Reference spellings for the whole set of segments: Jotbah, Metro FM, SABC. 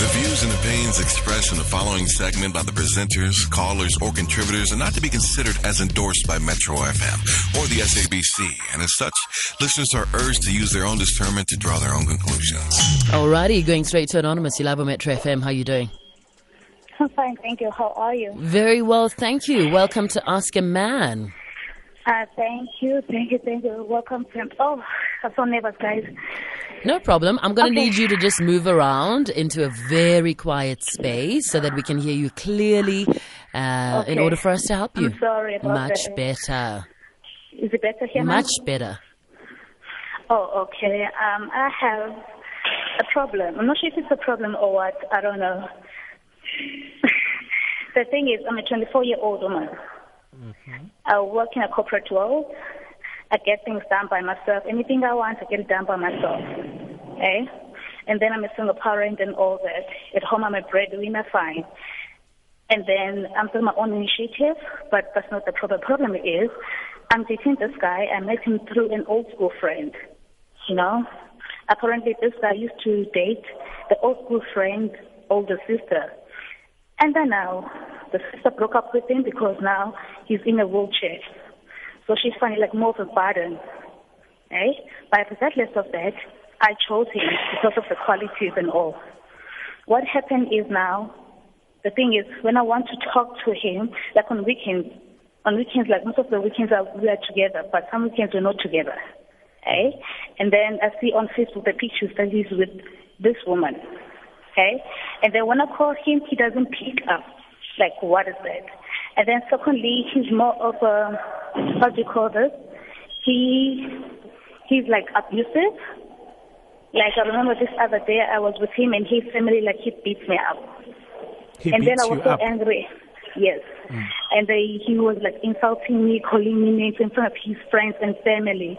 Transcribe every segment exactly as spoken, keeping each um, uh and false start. The views and opinions expressed in the following segment by the presenters, callers, or contributors are not to be considered as endorsed by Metro F M or the S A B C. And as such, listeners are urged to use their own discernment to draw their own conclusions. Alrighty, going straight to Anonymous. You love Metro F M. How are you doing? I'm fine, thank you. How are you? Very well, thank you. Welcome to Ask a Man. Uh, thank you, thank you, thank you. Welcome to... Oh, I'm so nervous, guys. No problem. I'm going to okay. need you to just move around into a very quiet space so that we can hear you clearly uh, okay. in order for us to help you. I'm sorry about Much that. better. Is it better here? Much now? better. Oh, okay. Um, I have a problem. I'm not sure if it's a problem or what. I don't know. The thing is, I'm a twenty-four-year-old woman. Mm-hmm. I work in a corporate world. I get things done by myself. Anything I want, I get it done by myself. Okay? And then I'm a single parent and all that. At home, I'm a breadwinner, fine. And then I'm doing my own initiative, but that's not the problem. The problem is, I'm dating this guy. I met him through an old school friend. You know? Apparently, this guy used to date the old school friend's older sister. And then now, the sister broke up with him because now he's in a wheelchair. So she's finding like more of a burden. Eh? But regardless of that, I chose him because of the qualities and all. What happened is now, the thing is, when I want to talk to him, like on weekends, on weekends, like most of the weekends are, we are together, but some weekends we're not together. Eh? And then I see on Facebook the pictures that he's with this woman. Eh? And then when I call him, he doesn't pick up. Like, what is that? And then secondly, he's more of a, how do you call this? He, he's like abusive. Like, I remember this other day I was with him and his family, like, he beats me up. He and then I was so up. angry. Yes. Mm. And they, he was like insulting me, calling me names in front of his friends and family.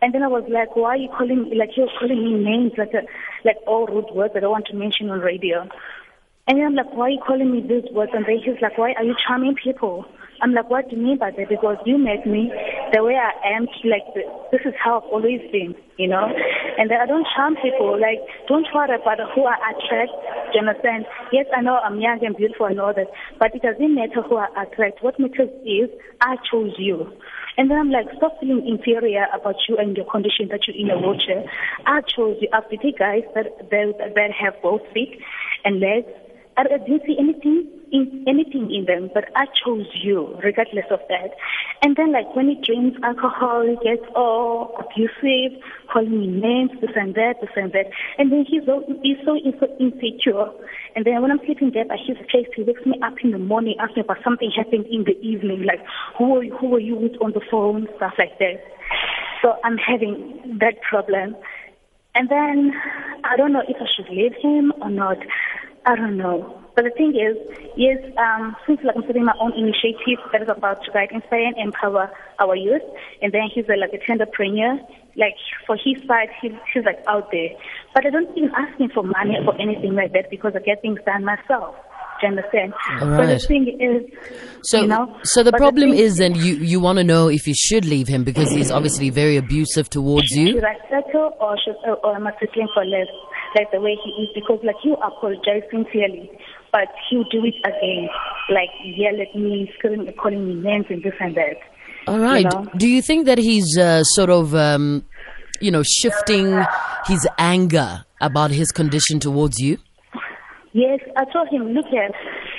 And then I was like, why are you calling me? Like, he was calling me names, like, a, like all rude words that I don't want to mention on radio. And then I'm like, why are you calling me these words? And then he's like, why are you charming people? I'm like, what do you mean by that? Because you made me the way I am. Like, this is how I've always been, you know? And then I don't charm people. Like, don't worry about who I attract. Do you understand? Yes, I know I'm young and beautiful and all that, but it doesn't matter who I attract. What matters is I chose you. And then I'm like, stop feeling inferior about you and your condition that you're in a wheelchair. I chose you. I've dated guys that, that, that have both feet and legs. I didn't see anything in, anything in them, but I chose you, regardless of that. And then, like, when he drinks alcohol, he gets all abusive, calling me names, this and that, this and that. And then he's so, he's so insecure. And then when I'm sleeping there by his place, he wakes me up in the morning, asks me about something happened in the evening, like, who were who were you with on the phone, stuff like that. So I'm having that problem. And then I don't know if I should leave him or not. I don't know. But the thing is, yes, um, since like, I'm taking my own initiative that is about to guide, inspire, and empower our youth, and then he's a, like a entrepreneur. Like, for his side, he, he's like out there. But I don't even ask him for money or anything like that because I get things done myself. Do you understand? Right. But the thing is, so, you know, so the problem the is, and you, you want to know if you should leave him because he's obviously very abusive towards you. Should I settle or, should, or am I settling for less? Like the way he is, because like you apologize sincerely, but he'll do it again, like yell at me, screaming, calling me names and this and that. All right. You know? Do you think that he's uh, sort of, um, you know, shifting his anger about his condition towards you? Yes, I told him, look here,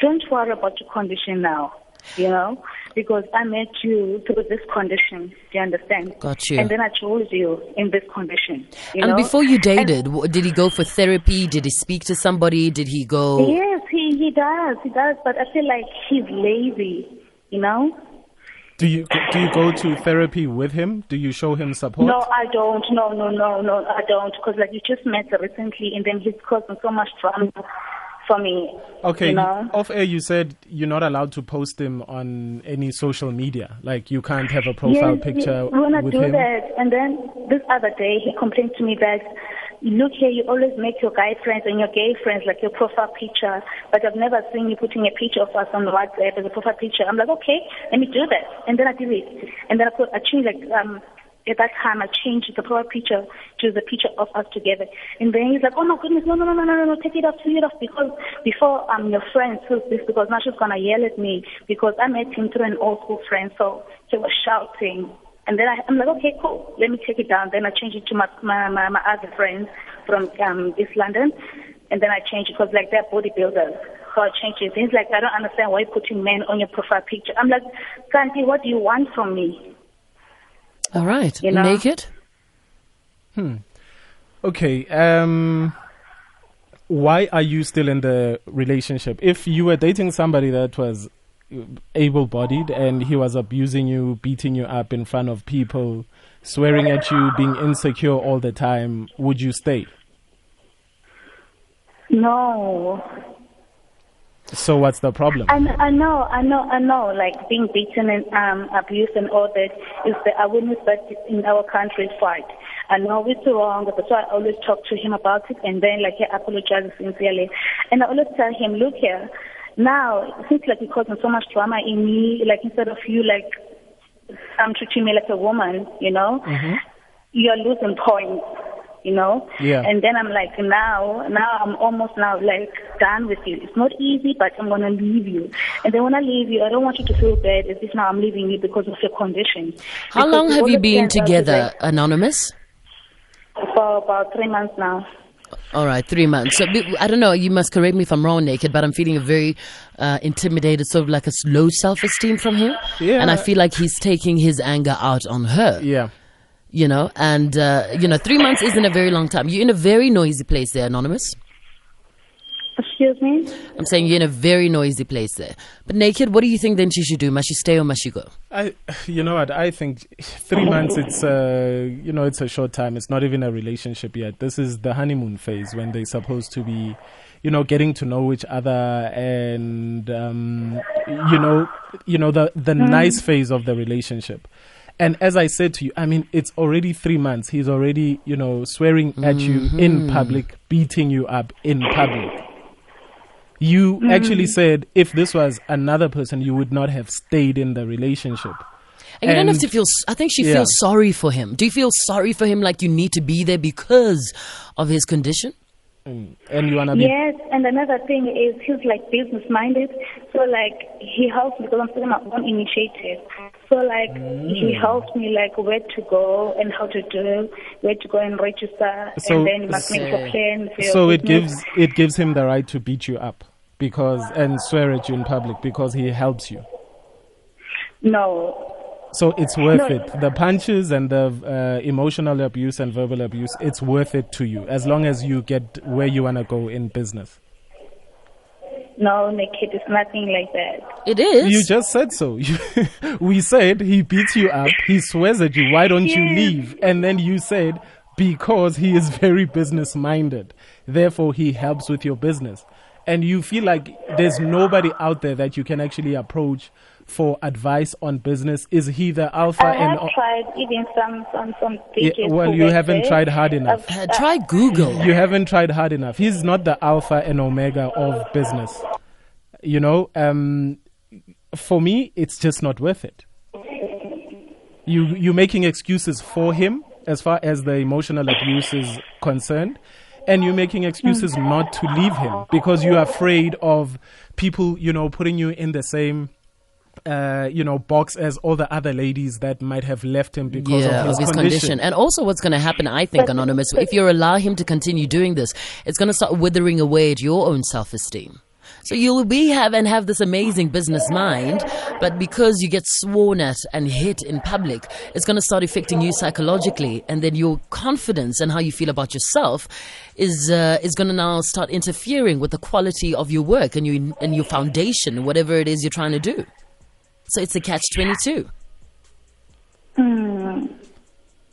don't worry about your condition now, you know, because I met you through this condition, do you understand? Got you. And then I chose you in this condition. You and know? Before you dated, and did he go for therapy? Did he speak to somebody? Did he go? Yes, he, he does, he does, but I feel like he's lazy, you know? Do you do you go to therapy with him? Do you show him support? No, I don't. No, no, no, no, I don't. Because like you just met recently, and then he's causing so much drama for me. Okay, you know? Off air, you said you're not allowed to post him on any social media. Like you can't have a profile yes, picture with him. When I do him. that, and then this other day he complained to me that, look here, you always make your guy friends and your gay friends like your profile picture, but I've never seen you putting a picture of us on WhatsApp as a profile picture. I'm like, okay, let me do that. And then I did it. And then I put, I changed like um, at that time, I changed the profile picture to the picture of us together. And then he's like, oh my goodness, no, no, no, no, no, no, take it off, take it off, because before I'm um, your friend, so this, because now she's going to yell at me, because I met him through an old school friend, so she was shouting. And then I, I'm like, okay, cool, let me take it down. Then I changed it to my my, my, my other friends from um, East London, and then I changed it because, like, they're bodybuilders. So I changed it. He's like, I don't understand why you're putting men on your profile picture. I'm like, Santi, what do you want from me? All right. You know? Naked? Hmm. Okay. Um, why are you still in the relationship? If you were dating somebody that was able-bodied and he was abusing you, beating you up in front of people, swearing at you, being insecure all the time, would you stay? No. So what's the problem? I, I know, I know, I know. Like being beaten and um, abused and all that is the awareness that in our country is fight. I know it's wrong, but so I always talk to him about it, and then like he apologizes sincerely, and I always tell him, look here. Now, since like you're causing so much drama in me, like instead of you like I'm treating me like a woman, you know, mm-hmm. you're losing points, you know. Yeah. And then I'm like, now, now I'm almost now like done with you. It's not easy, but I'm gonna leave you. And then when I leave you, I don't want you to feel bad as if now I'm leaving you because of your condition. How because long have you been together, like, Anonymous? For about three months now. All right, three months. So I don't know. You must correct me if I'm wrong, Naked, but I'm feeling a very uh, intimidated, sort of like a low self-esteem from him. Yeah. And I feel like he's taking his anger out on her. Yeah. You know, and, uh, you know, three months isn't a very long time. You're in a very noisy place there, Anonymous. Excuse me? I'm saying you're in a very noisy place there. But, Naked, what do you think then she should do? Must she stay or must she go? I, you know what? I think three months, it's a, you know, it's a short time. It's not even a relationship yet. This is the honeymoon phase when they're supposed to be, you know, getting to know each other and, um, you know, you know the, the mm. nice phase of the relationship. And as I said to you, I mean, it's already three months. He's already, you know, swearing at mm-hmm. you in public, beating you up in public. You mm-hmm. actually said if this was another person, you would not have stayed in the relationship. And, and you don't have to feel, I think she yeah. feels sorry for him. Do you feel sorry for him like you need to be there because of his condition? Mm. And you wanna be yes, and another thing is he's like business minded, so like he helps me because I'm taking my own initiative. So like mm. he helps me like where to go and how to do, where to go and register, so, and then you must so, make a plan. So, so it gives it gives him the right to beat you up because and swear at you in public because he helps you. No. So it's worth no. it. The punches and the uh, emotional abuse and verbal abuse, it's worth it to you as long as you get where you want to go in business. No, Naked, it's nothing like that. It is. You just said so. We said he beats you up, he swears at you, why don't yes. you leave? And then you said, because he is very business minded. Therefore, he helps with your business. And you feel like there's nobody out there that you can actually approach for advice on business. Is he the alpha? I have and tried even some some some yeah, well, you haven't tried hard enough. Uh, try Google. You haven't tried hard enough. He's not the alpha and omega of business. You know, um, for me, it's just not worth it. You you're making excuses for him as far as the emotional abuse is concerned. And you're making excuses mm. not to leave him because you're afraid of people, you know, putting you in the same Uh, you know, box as all the other ladies that might have left him because yeah, of his, of his condition. condition. And also what's going to happen, I think, Anonymous, if you allow him to continue doing this, it's going to start withering away at your own self-esteem. So you'll be have and have this amazing business mind, but because you get sworn at and hit in public, it's going to start affecting you psychologically, and then your confidence and how you feel about yourself is uh, is going to now start interfering with the quality of your work and your and your foundation, whatever it is you're trying to do. So it's a catch twenty-two. Mm.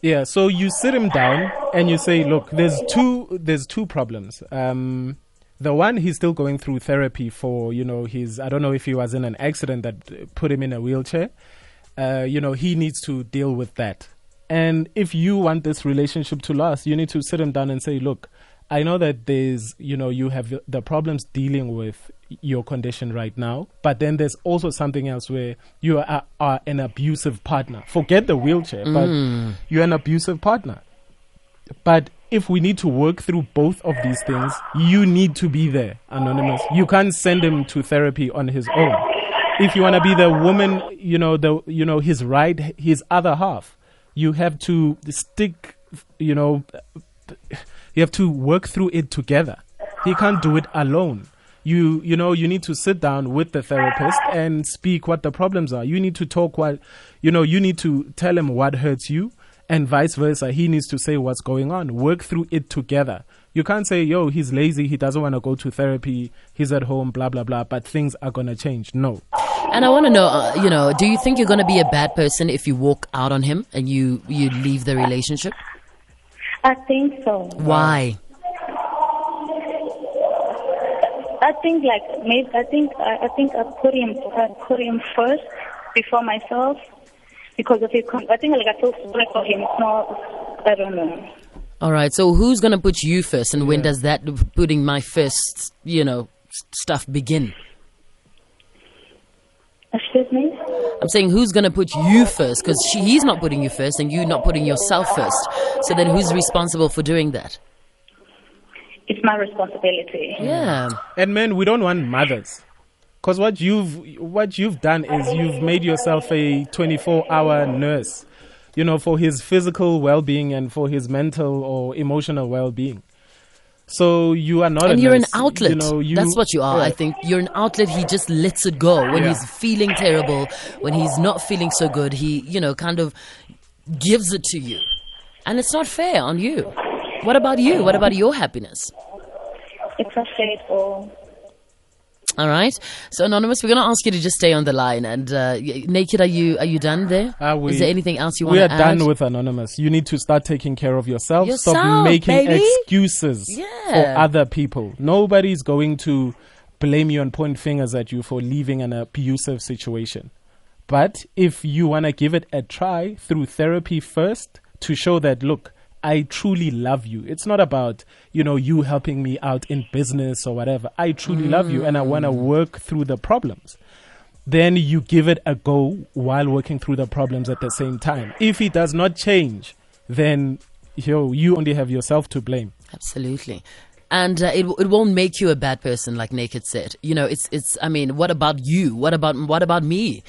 Yeah, so you sit him down and you say, look, there's two there's two problems. Um, the one, he's still going through therapy for, you know, his, I don't know if he was in an accident that put him in a wheelchair. Uh, you know, he needs to deal with that. And if you want this relationship to last, you need to sit him down and say, look, I know that there's, you know, you have the problems dealing with your condition right now, but then there's also something else where you are, are an abusive partner. Forget the wheelchair, mm. but you're an abusive partner. But if we need to work through both of these things, you need to be there, Anonymous. You can't send him to therapy on his own. If you want to be the woman, you know, the, you know, his right, his other half, you have to stick, you know, you have to work through it together. He can't do it alone. You, you know, you need to sit down with the therapist and speak what the problems are. You need to talk what, you know, you need to tell him what hurts you, and vice versa. He needs to say what's going on. Work through it together. You can't say, yo, he's lazy, he doesn't want to go to therapy, he's at home, blah, blah, blah, but things are going to change. No. And I want to know, uh, you know, do you think you're going to be a bad person if you walk out on him and you, you leave the relationship? I think so. Why? I think like maybe I think I, I think I put him I put him first before myself because of his. I think like I feel sorry for him. It's not. I don't know. All right. So who's gonna put you first, and yeah. when does that putting my first, you know, stuff begin? Excuse me. I'm saying who's gonna put you first because he's not putting you first, and you not putting yourself first. So then who's responsible for doing that? It's my responsibility. Yeah. And men, we don't want mothers. Because what you've, what you've done is you've made yourself a twenty-four hour nurse, you know, for his physical well-being and for his mental or emotional well-being. So you are not and a you're nurse. An outlet. You know, you, that's what you are, yeah. I think. You're an outlet. He just lets it go when yeah. he's feeling terrible, when he's not feeling so good. He, you know, kind of gives it to you. And it's not fair on you. What about you? What about your happiness? It's a faithful. All right. So, Anonymous, we're going to ask you to just stay on the line. And, uh, Naked, are you, are you done there? Are we, Is there anything else you want to add? We are done with Anonymous. You need to start taking care of yourself. yourself Stop making baby. excuses yeah. for other people. Nobody's going to blame you and point fingers at you for leaving an abusive situation. But if you want to give it a try through therapy first to show that, look, I truly love you. It's not about, you know, you helping me out in business or whatever. I truly mm. love you and I want to work through the problems. Then you give it a go while working through the problems at the same time. If he does not change, then yo, you only have yourself to blame. Absolutely. And uh, it it won't make you a bad person, like Naked said. You know, it's it's. I mean, what about you? What about what about me?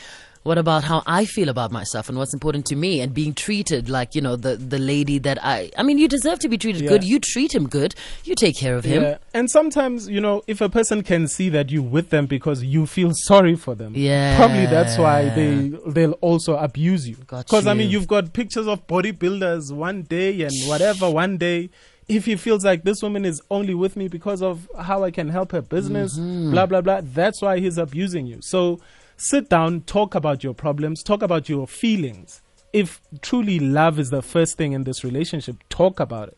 What about how I feel about myself and what's important to me and being treated like, you know, the, the lady that I... I mean, you deserve to be treated yeah. good. You treat him good. You take care of him. Yeah. And sometimes, you know, if a person can see that you're with them because you feel sorry for them, yeah. probably that's why they, they'll also abuse you. Because, I mean, you've got pictures of bodybuilders one day and whatever one day. If he feels like this woman is only with me because of how I can help her business, mm-hmm. blah, blah, blah, that's why he's abusing you. So... sit down, talk about your problems, talk about your feelings. If truly love is the first thing in this relationship, talk about it.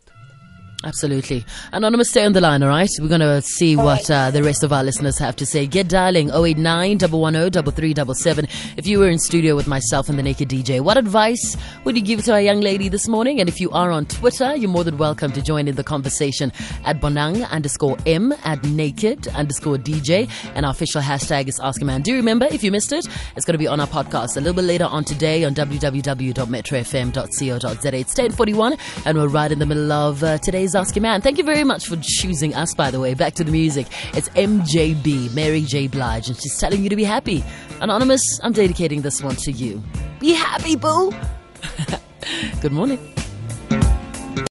Absolutely. Anonymous, stay on the line, all right? We're going to see what uh, the rest of our listeners have to say. Get dialing oh eight nine, one one oh, three three seven seven. If you were in studio with myself and the Naked D J, what advice would you give to our young lady this morning? And if you are on Twitter, you're more than welcome to join in the conversation at Bonang underscore M, at Naked underscore D J. And our official hashtag is Ask a Man. Do remember, if you missed it, it's going to be on our podcast a little bit later on today on w w w dot metro f m dot co dot z a. It's ten forty-one, and we're right in the middle of uh, today's Ask a Man. Thank you very much for choosing us, by the way. Back to the music. It's M J B, Mary J. Blige, and she's telling you to be happy. Anonymous, I'm dedicating this one to you. Be happy, boo. Good morning.